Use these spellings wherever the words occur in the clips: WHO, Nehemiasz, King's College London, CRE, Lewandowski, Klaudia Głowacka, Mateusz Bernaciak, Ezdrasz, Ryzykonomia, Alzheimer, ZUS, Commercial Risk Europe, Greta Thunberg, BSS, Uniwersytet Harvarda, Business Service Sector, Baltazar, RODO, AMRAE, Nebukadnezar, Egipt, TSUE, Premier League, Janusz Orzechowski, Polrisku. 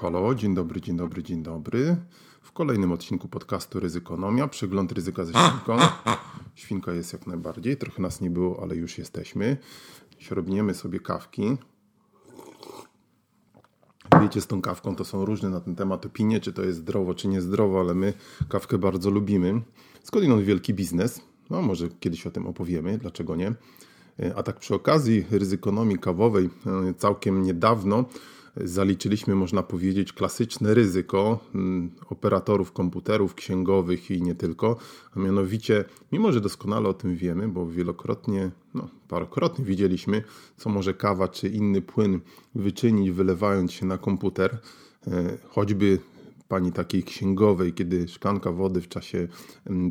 Halo, dzień dobry. W kolejnym odcinku podcastu Ryzykonomia, przegląd ryzyka ze świnką. Świnka jest jak najbardziej, trochę nas nie było, ale już jesteśmy. Dziś robimy sobie kawki. Wiecie, z tą kawką to są różne na ten temat opinie, czy to jest zdrowo, czy niezdrowo, ale my kawkę bardzo lubimy. Skądinąd wielki biznes, no może kiedyś o tym opowiemy, dlaczego nie. A tak przy okazji ryzykonomii kawowej całkiem niedawno zaliczyliśmy, można powiedzieć, klasyczne ryzyko operatorów komputerów, księgowych i nie tylko. A mianowicie, mimo że doskonale o tym wiemy, bo wielokrotnie, parokrotnie widzieliśmy, co może kawa czy inny płyn wyczynić, wylewając się na komputer, choćby pani takiej księgowej, kiedy szklanka wody w czasie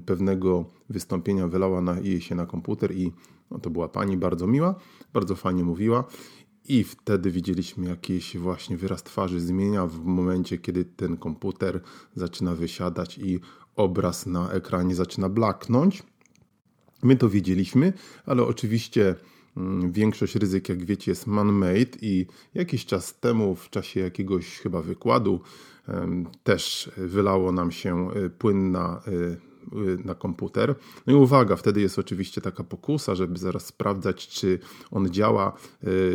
pewnego wystąpienia wylała jej się na komputer i to była pani bardzo miła, bardzo fajnie mówiła. I wtedy widzieliśmy, jak jej się właśnie wyraz twarzy zmienia w momencie, kiedy ten komputer zaczyna wysiadać i obraz na ekranie zaczyna blaknąć. My to wiedzieliśmy, ale oczywiście większość ryzyk, jak wiecie, jest man-made i jakiś czas temu, w czasie jakiegoś chyba wykładu, też wylało nam się płyn na komputer. No i uwaga, wtedy jest oczywiście taka pokusa, żeby zaraz sprawdzać, czy on działa.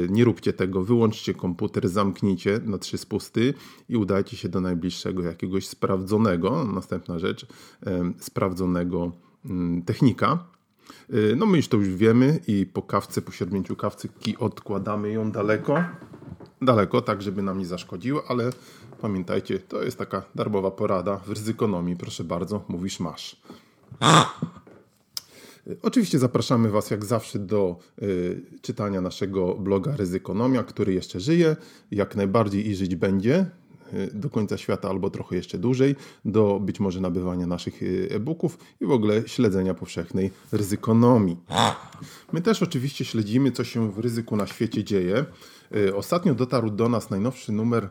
Nie róbcie tego, wyłączcie komputer, zamknijcie na 3 spusty i udajcie się do najbliższego jakiegoś sprawdzonego, następna rzecz, sprawdzonego technika. No my już to wiemy i po kawce, po 7 kawki odkładamy ją daleko, tak żeby nam nie zaszkodziło, ale pamiętajcie, to jest taka darmowa porada w ryzykonomii. Proszę bardzo, mówisz masz. Oczywiście zapraszamy Was jak zawsze do czytania naszego bloga Ryzykonomia, który jeszcze żyje, jak najbardziej i żyć będzie do końca świata albo trochę jeszcze dłużej, do być może nabywania naszych e-booków i w ogóle śledzenia powszechnej ryzykonomii. My też oczywiście śledzimy, co się w ryzyku na świecie dzieje. Ostatnio dotarł do nas najnowszy numer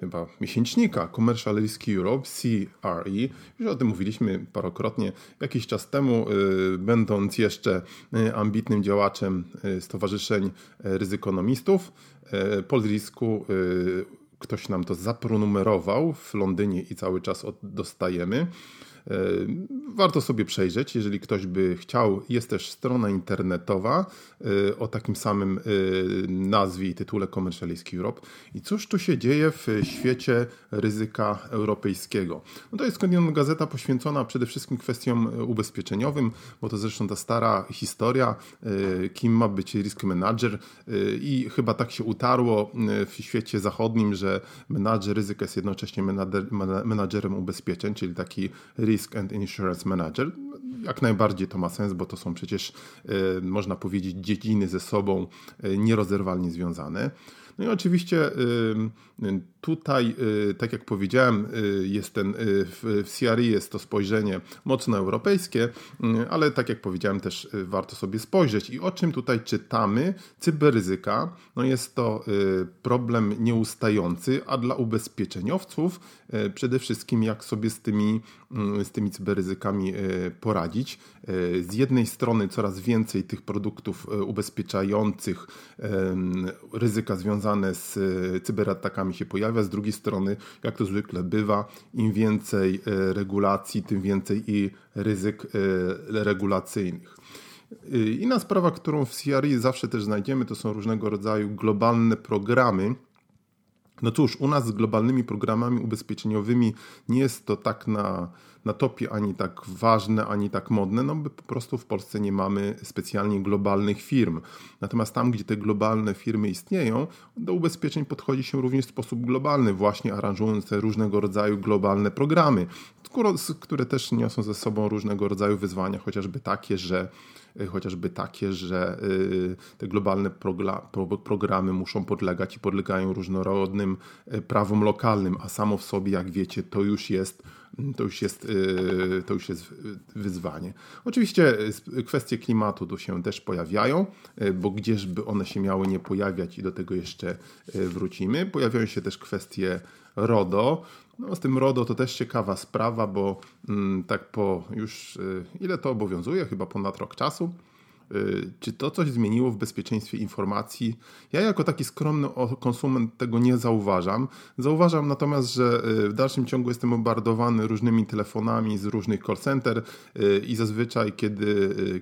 chyba miesięcznika Commercial Risk Europe, CRE. Już o tym mówiliśmy parokrotnie jakiś czas temu, będąc jeszcze ambitnym działaczem stowarzyszeń ryzykonomistów. Polrisku ktoś nam to zapronumerował w Londynie i cały czas dostajemy. Warto sobie przejrzeć, jeżeli ktoś by chciał. Jest też strona internetowa o takim samym nazwie i tytule Commercial Risk Europe. I cóż tu się dzieje w świecie ryzyka europejskiego? No to jest skądinąd gazeta poświęcona przede wszystkim kwestiom ubezpieczeniowym, bo to zresztą ta stara historia, kim ma być risk manager i chyba tak się utarło w świecie zachodnim, że menadżer ryzyka jest jednocześnie menadżerem ubezpieczeń, czyli taki Risk and Insurance Manager. Jak najbardziej to ma sens, bo to są przecież, można powiedzieć, dziedziny ze sobą nierozerwalnie związane. No i oczywiście tutaj, tak jak powiedziałem, jest w CRE jest to spojrzenie mocno europejskie, ale tak jak powiedziałem też warto sobie spojrzeć. I o czym tutaj czytamy? Cyberryzyka. No jest to problem nieustający, a dla ubezpieczeniowców przede wszystkim jak sobie z tymi cyberryzykami poradzić. Z jednej strony coraz więcej tych produktów ubezpieczających ryzyka związane z cyberatakami się pojawia, z drugiej strony, jak to zwykle bywa, im więcej regulacji, tym więcej i ryzyk regulacyjnych. Inna sprawa, którą w CRE zawsze też znajdziemy, to są różnego rodzaju globalne programy. No cóż, u nas z globalnymi programami ubezpieczeniowymi nie jest to tak na topie, ani tak ważne, ani tak modne, no bo po prostu w Polsce nie mamy specjalnie globalnych firm. Natomiast tam, gdzie te globalne firmy istnieją, do ubezpieczeń podchodzi się również w sposób globalny, właśnie aranżując te różnego rodzaju globalne programy. które też niosą ze sobą różnego rodzaju wyzwania, chociażby takie, że te globalne programy muszą podlegać i podlegają różnorodnym prawom lokalnym, a samo w sobie, jak wiecie, to już jest wyzwanie. Oczywiście kwestie klimatu tu się też pojawiają, bo gdzieżby one się miały nie pojawiać i do tego jeszcze wrócimy. Pojawiają się też kwestie RODO. No, z tym RODO to też ciekawa sprawa, bo tak po już ile to obowiązuje? Chyba ponad rok czasu. Czy to coś zmieniło w bezpieczeństwie informacji? Ja jako taki skromny konsument tego nie zauważam. Zauważam natomiast, że w dalszym ciągu jestem bombardowany różnymi telefonami z różnych call center i zazwyczaj,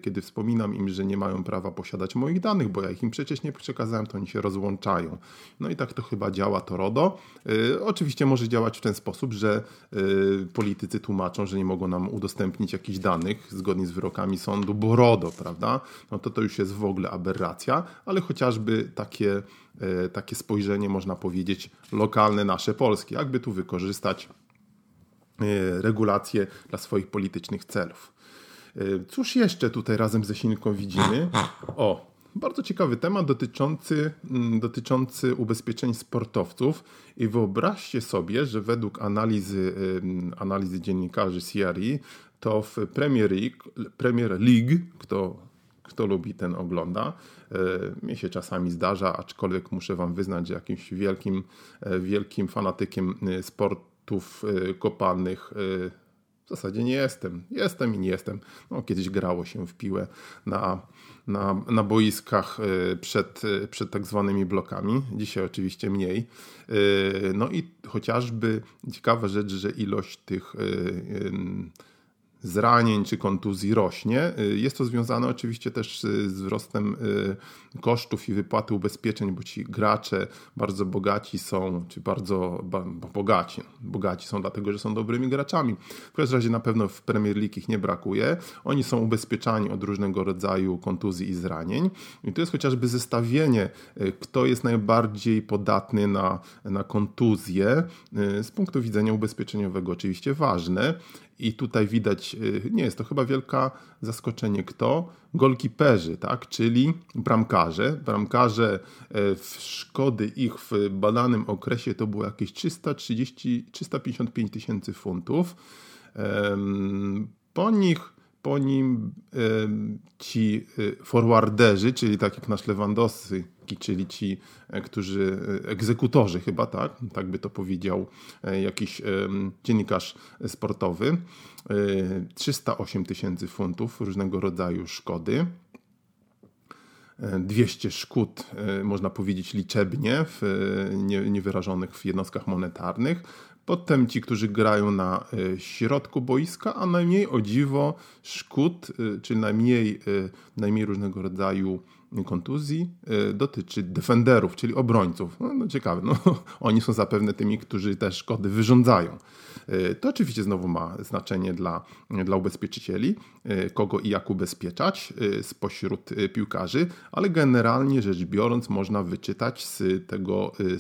kiedy wspominam im, że nie mają prawa posiadać moich danych, bo ja ich im przecież nie przekazałem, to oni się rozłączają. No i tak to chyba działa to RODO. Oczywiście może działać w ten sposób, że politycy tłumaczą, że nie mogą nam udostępnić jakichś danych zgodnie z wyrokami sądu, bo RODO, prawda? No to już jest w ogóle aberracja, ale chociażby takie spojrzenie, można powiedzieć, lokalne, nasze, polskie, jakby tu wykorzystać regulacje dla swoich politycznych celów. Cóż jeszcze tutaj razem ze Sinką widzimy? Bardzo ciekawy temat dotyczący ubezpieczeń sportowców i wyobraźcie sobie, że według analizy dziennikarzy CRI to w Premier League, kto lubi, ten ogląda. Mnie się czasami zdarza, aczkolwiek muszę wam wyznać, że jakimś wielkim fanatykiem sportów kopalnych w zasadzie nie jestem. Jestem i nie jestem. No, kiedyś grało się w piłę na boiskach przed tak zwanymi blokami. Dzisiaj oczywiście mniej. No i chociażby ciekawa rzecz, że ilość tych zranień czy kontuzji rośnie. Jest to związane oczywiście też z wzrostem kosztów i wypłaty ubezpieczeń, bo ci gracze bardzo bogaci są, czy bogaci są dlatego, że są dobrymi graczami. W każdym razie na pewno w Premier League ich nie brakuje. Oni są ubezpieczani od różnego rodzaju kontuzji i zranień. I tu jest chociażby zestawienie, kto jest najbardziej podatny na kontuzję. Z punktu widzenia ubezpieczeniowego oczywiście ważne. I tutaj widać, nie jest to chyba wielka zaskoczenie, kto? Golkiperzy, tak? Czyli bramkarze. Bramkarze, szkody ich w badanym okresie to było jakieś 355 tysięcy funtów. Po nim ci forwarderzy, czyli tak jak nasz Lewandowski, czyli ci, którzy egzekutorzy chyba, tak by to powiedział jakiś dziennikarz sportowy, 308 tysięcy funtów różnego rodzaju szkody, 200 szkód, można powiedzieć liczebnie, niewyrażonych w jednostkach monetarnych. Potem ci, którzy grają na środku boiska, a najmniej, o dziwo, szkód, czyli najmniej różnego rodzaju kontuzji dotyczy defenderów, czyli obrońców. No ciekawe, oni są zapewne tymi, którzy te szkody wyrządzają. To oczywiście znowu ma znaczenie dla ubezpieczycieli, kogo i jak ubezpieczać spośród piłkarzy, ale generalnie rzecz biorąc można wyczytać z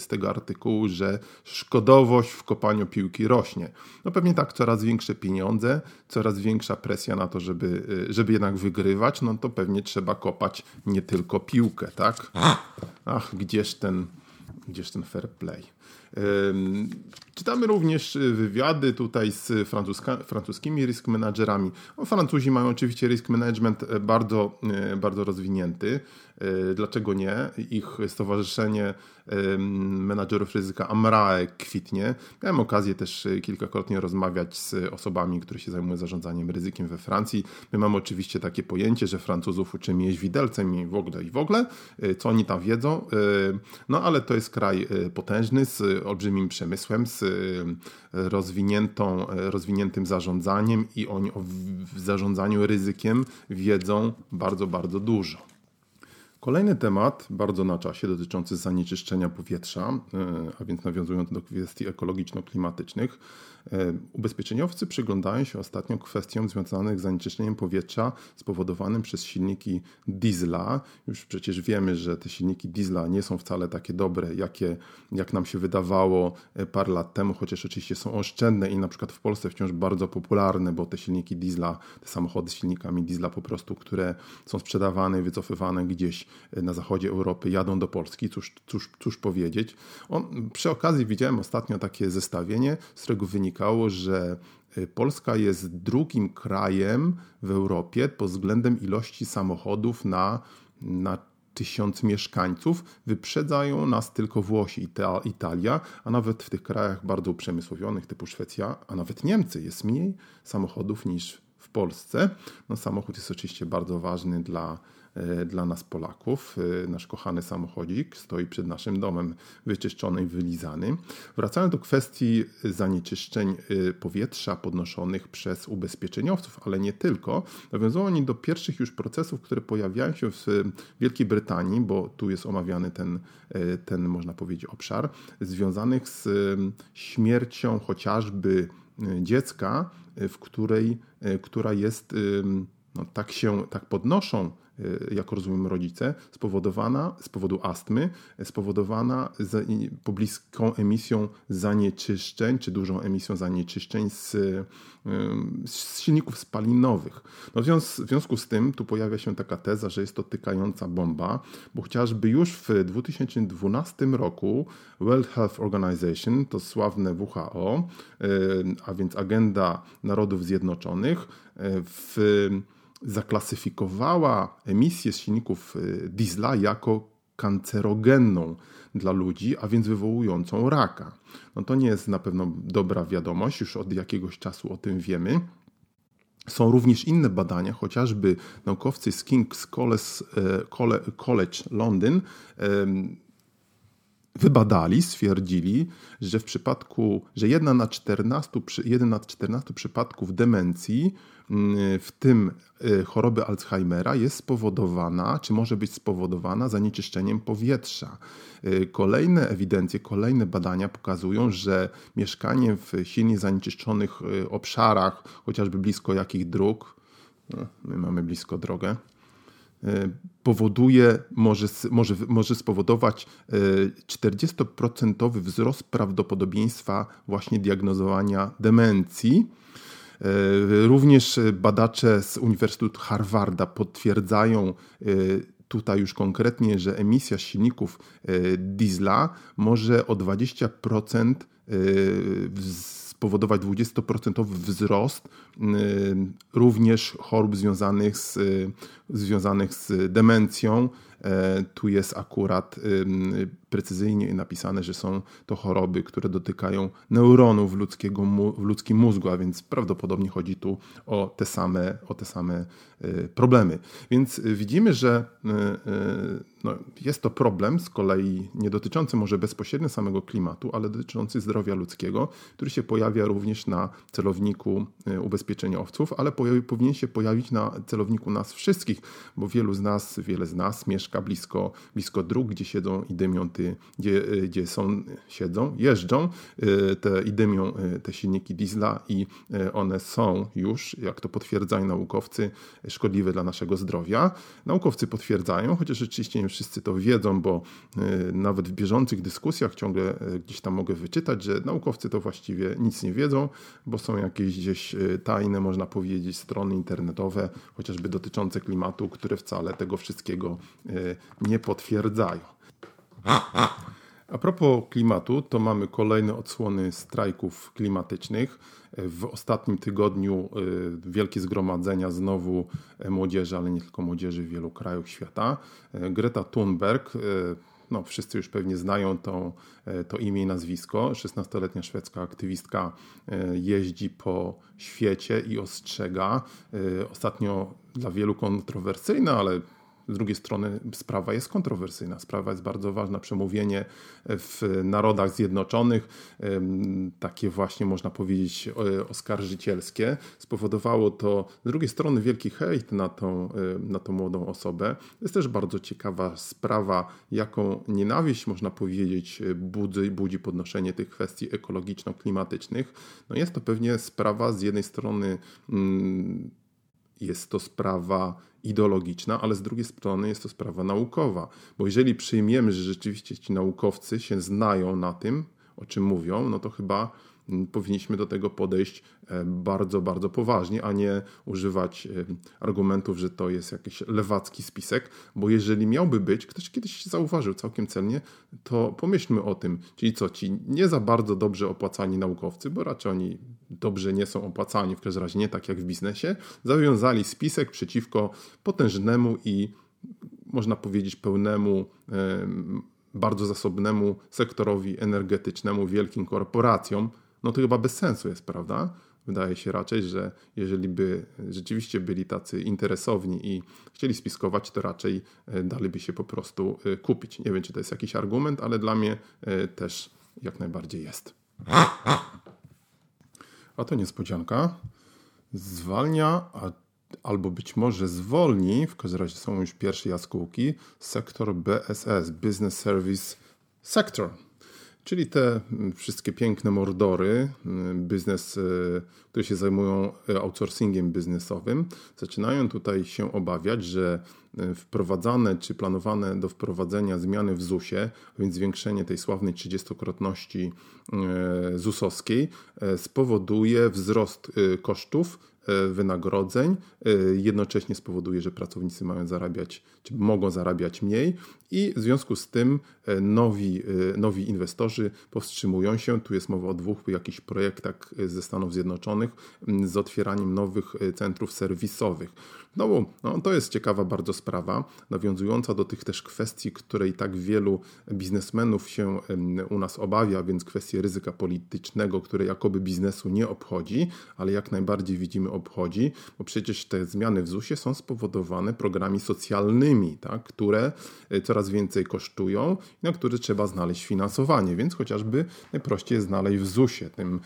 tego artykułu, że szkodowość w kopaniu piłki rośnie. No pewnie tak, coraz większe pieniądze, coraz większa presja na to, żeby jednak wygrywać, no to pewnie trzeba kopać nie tylko piłkę, tak? Ach, gdzież ten fair play. Czytamy również wywiady tutaj z francuskimi risk managerami. Francuzi mają oczywiście risk management bardzo, bardzo rozwinięty. Dlaczego nie? Ich stowarzyszenie menadżerów ryzyka AMRAE kwitnie. Miałem okazję też kilkakrotnie rozmawiać z osobami, które się zajmują zarządzaniem ryzykiem we Francji. My mamy oczywiście takie pojęcie, że Francuzów uczymy jeść widelcem i w ogóle. Co oni tam wiedzą? No ale to jest kraj potężny, z olbrzymim przemysłem, z rozwiniętym zarządzaniem i oni o zarządzaniu ryzykiem wiedzą bardzo, bardzo dużo. Kolejny temat, bardzo na czasie, dotyczący zanieczyszczenia powietrza, a więc nawiązując do kwestii ekologiczno-klimatycznych. Ubezpieczeniowcy przyglądają się ostatnio kwestiom związanych z zanieczyszczeniem powietrza spowodowanym przez silniki diesla. Już przecież wiemy, że te silniki diesla nie są wcale takie dobre, jak nam się wydawało parę lat temu, chociaż oczywiście są oszczędne i na przykład w Polsce wciąż bardzo popularne, bo te silniki diesla, te samochody z silnikami diesla po prostu, które są sprzedawane, wycofywane gdzieś na zachodzie Europy, jadą do Polski. Cóż powiedzieć. Przy okazji widziałem ostatnio takie zestawienie, z którego wynikało, że Polska jest drugim krajem w Europie pod względem ilości samochodów na 1000 mieszkańców, wyprzedzają nas tylko Włosi i Italia, a nawet w tych krajach bardzo uprzemysłowionych typu Szwecja, a nawet Niemcy jest mniej samochodów niż w Polsce. Samochód jest oczywiście bardzo ważny dla nas Polaków. Nasz kochany samochodzik stoi przed naszym domem wyczyszczony i wylizany. Wracając do kwestii zanieczyszczeń powietrza podnoszonych przez ubezpieczeniowców, ale nie tylko. Nawiązują oni do pierwszych już procesów, które pojawiają się w Wielkiej Brytanii, bo tu jest omawiany ten można powiedzieć obszar, związanych z śmiercią chociażby dziecka, która jest, tak podnoszą, jak rozumiem, rodzice, spowodowana z powodu astmy, spowodowana pobliską emisją zanieczyszczeń, czy dużą emisją zanieczyszczeń z silników spalinowych. W związku z tym tu pojawia się taka teza, że jest to tykająca bomba, bo chociażby już w 2012 roku World Health Organization, to sławne WHO, a więc Agenda Narodów Zjednoczonych, zaklasyfikowała emisję z silników diesla jako kancerogenną dla ludzi, a więc wywołującą raka. To nie jest na pewno dobra wiadomość, już od jakiegoś czasu o tym wiemy. Są również inne badania, chociażby naukowcy z King's College London wybadali, stwierdzili, że w przypadku, że 1 na 14 przypadków demencji, w tym choroby Alzheimera, jest spowodowana, czy może być spowodowana zanieczyszczeniem powietrza. Kolejne ewidencje, kolejne badania pokazują, że mieszkanie w silnie zanieczyszczonych obszarach, chociażby blisko jakich dróg, my mamy blisko drogę, może spowodować 40% wzrost prawdopodobieństwa właśnie diagnozowania demencji. Również badacze z Uniwersytetu Harvarda potwierdzają tutaj już konkretnie, że emisja silników diesla może o 20% spowodować 20% wzrost również chorób związanych z demencją. Tu jest akurat precyzyjnie napisane, że są to choroby, które dotykają neuronów w ludzkim mózgu, a więc prawdopodobnie chodzi tu o te same problemy. Więc widzimy, że jest to problem z kolei nie dotyczący może bezpośrednio samego klimatu, ale dotyczący zdrowia ludzkiego, który się pojawia również na celowniku ubezpieczeniowców, ale powinien się pojawić na celowniku nas wszystkich, bo wiele z nas mieszka blisko dróg, gdzie siedzą i dymią, jeżdżą te silniki diesla i one są już, jak to potwierdzają naukowcy, szkodliwe dla naszego zdrowia. Naukowcy potwierdzają, chociaż rzeczywiście nie wszyscy to wiedzą, bo nawet w bieżących dyskusjach ciągle gdzieś tam mogę wyczytać, że naukowcy to właściwie nic nie wiedzą, bo są jakieś gdzieś tajne, można powiedzieć, strony internetowe, chociażby dotyczące klimatu, które wcale tego wszystkiego nie potwierdzają. A propos klimatu, to mamy kolejne odsłony strajków klimatycznych. W ostatnim tygodniu wielkie zgromadzenia znowu młodzieży, ale nie tylko młodzieży w wielu krajach świata. Greta Thunberg, wszyscy już pewnie znają to imię i nazwisko. 16-letnia szwedzka aktywistka jeździ po świecie i ostrzega. Ostatnio dla wielu kontrowersyjna, ale Z drugiej strony sprawa jest kontrowersyjna, sprawa jest bardzo ważna. Przemówienie w Narodach Zjednoczonych, takie właśnie można powiedzieć oskarżycielskie, spowodowało to z drugiej strony wielki hejt na tą młodą osobę. Jest też bardzo ciekawa sprawa, jaką nienawiść można powiedzieć budzi podnoszenie tych kwestii ekologiczno-klimatycznych. No jest to pewnie sprawa z jednej strony jest to sprawa ideologiczna, ale z drugiej strony jest to sprawa naukowa. Bo jeżeli przyjmiemy, że rzeczywiście ci naukowcy się znają na tym, o czym mówią, no to chyba powinniśmy do tego podejść bardzo, bardzo poważnie, a nie używać argumentów, że to jest jakiś lewacki spisek, bo jeżeli miałby być, ktoś kiedyś zauważył całkiem celnie, to pomyślmy o tym, czyli co, ci nie za bardzo dobrze opłacani naukowcy, bo raczej oni dobrze nie są opłacani, w każdym razie nie tak jak w biznesie, zawiązali spisek przeciwko potężnemu i można powiedzieć pełnemu bardzo zasobnemu sektorowi energetycznemu, wielkim korporacjom, no to chyba bez sensu jest, prawda? Wydaje się raczej, że jeżeli by rzeczywiście byli tacy interesowni i chcieli spiskować, to raczej daliby się po prostu kupić. Nie wiem, czy to jest jakiś argument, ale dla mnie też jak najbardziej jest. A to niespodzianka. Zwalnia, albo być może zwolni, w każdym razie są już pierwsze jaskółki, sektor BSS, Business Service Sector. Czyli te wszystkie piękne mordory, biznes, które się zajmują outsourcingiem biznesowym, zaczynają tutaj się obawiać, że wprowadzane czy planowane do wprowadzenia zmiany w ZUS-ie, a więc zwiększenie tej sławnej 30-krotności ZUS-owskiej, spowoduje wzrost kosztów wynagrodzeń, jednocześnie spowoduje, że pracownicy mają zarabiać, czy mogą zarabiać mniej i w związku z tym nowi inwestorzy powstrzymują się, tu jest mowa o dwóch jakichś projektach ze Stanów Zjednoczonych z otwieraniem nowych centrów serwisowych. No, to jest ciekawa bardzo sprawa, nawiązująca do tych też kwestii, której tak wielu biznesmenów się u nas obawia, więc kwestii ryzyka politycznego, które jakoby biznesu nie obchodzi, ale jak najbardziej widzimy obchodzi, bo przecież te zmiany w ZUS-ie są spowodowane programami socjalnymi, tak, które coraz więcej kosztują i na które trzeba znaleźć finansowanie, więc chociażby najprościej jest znaleźć w ZUS-ie, tym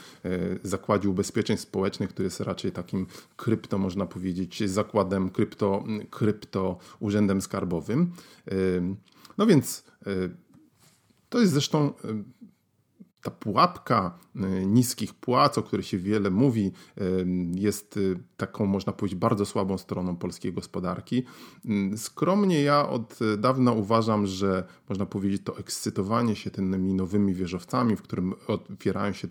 Zakładzie Ubezpieczeń Społecznych, który jest raczej takim krypto, można powiedzieć, zakładem krypto urzędem skarbowym. No więc to jest zresztą ta pułapka niskich płac, o której się wiele mówi, jest taką, można powiedzieć, bardzo słabą stroną polskiej gospodarki. Skromnie ja od dawna uważam, że można powiedzieć to ekscytowanie się tymi nowymi wieżowcami, w którym otwierają się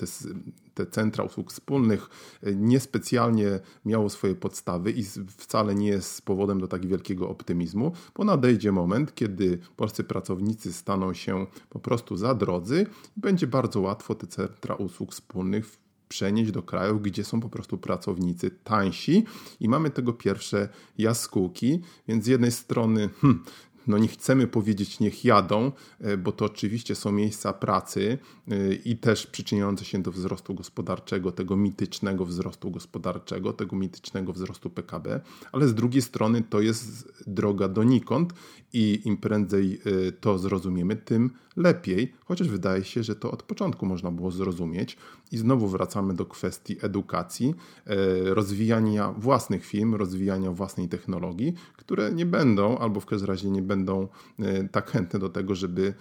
te centra usług wspólnych, niespecjalnie miało swoje podstawy i wcale nie jest powodem do tak wielkiego optymizmu, bo nadejdzie moment, kiedy polscy pracownicy staną się po prostu za drodzy i będzie bardzo łatwo te centra usług wspólnych przenieść do krajów, gdzie są po prostu pracownicy tańsi i mamy tego pierwsze jaskółki, więc z jednej strony no nie chcemy powiedzieć niech jadą, bo to oczywiście są miejsca pracy i też przyczyniające się do wzrostu gospodarczego, tego mitycznego wzrostu PKB, ale z drugiej strony to jest droga donikąd i im prędzej to zrozumiemy, tym lepiej, chociaż wydaje się, że to od początku można było zrozumieć i znowu wracamy do kwestii edukacji, rozwijania własnych firm, rozwijania własnej technologii, które nie będą, albo w każdym razie nie będą tak chętne do tego, żeby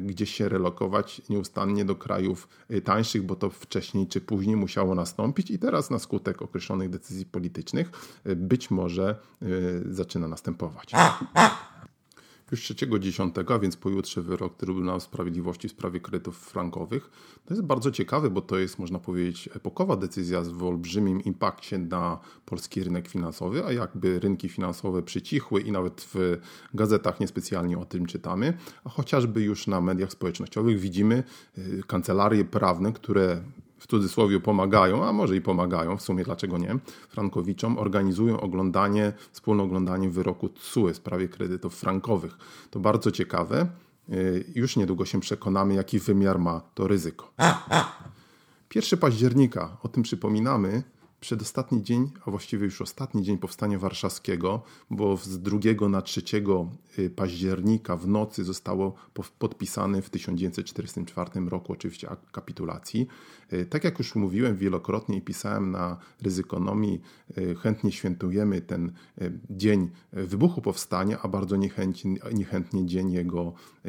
gdzieś się relokować nieustannie do krajów tańszych, bo to wcześniej czy później musiało nastąpić i teraz na skutek określonych decyzji politycznych być może zaczyna następować. Już 3.10, a więc pojutrze wyrok Trybunału Sprawiedliwości w sprawie kredytów frankowych. To jest bardzo ciekawe, bo to jest, można powiedzieć, epokowa decyzja z olbrzymim impakcie na polski rynek finansowy, a jakby rynki finansowe przycichły i nawet w gazetach niespecjalnie o tym czytamy, a chociażby już na mediach społecznościowych widzimy kancelarie prawne, które w cudzysłowie pomagają, a może i pomagają, w sumie dlaczego nie, frankowiczom organizują wspólne oglądanie wyroku TSUE w sprawie kredytów frankowych. To bardzo ciekawe. Już niedługo się przekonamy, jaki wymiar ma to ryzyko. 1 października, o tym przypominamy, Przedostatni dzień, a właściwie już ostatni dzień powstania warszawskiego, bo z 2 na 3 października w nocy zostało podpisane w 1944 roku oczywiście akt kapitulacji. Tak jak już mówiłem wielokrotnie i pisałem na Ryzykonomii, chętnie świętujemy ten dzień wybuchu powstania, a bardzo niechętnie dzień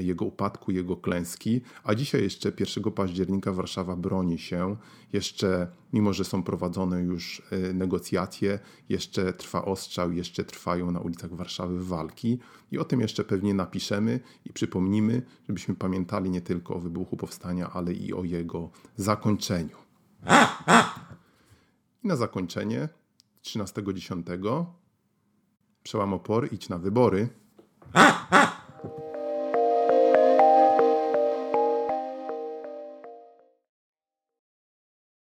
jego upadku, jego klęski. A dzisiaj jeszcze 1 października Warszawa broni się. Jeszcze, mimo że są prowadzone już negocjacje, jeszcze trwa ostrzał, jeszcze trwają na ulicach Warszawy walki i o tym jeszcze pewnie napiszemy i przypomnimy, żebyśmy pamiętali nie tylko o wybuchu powstania, ale i o jego zakończeniu. I na zakończenie 13.10 przełam opory, idź na wybory.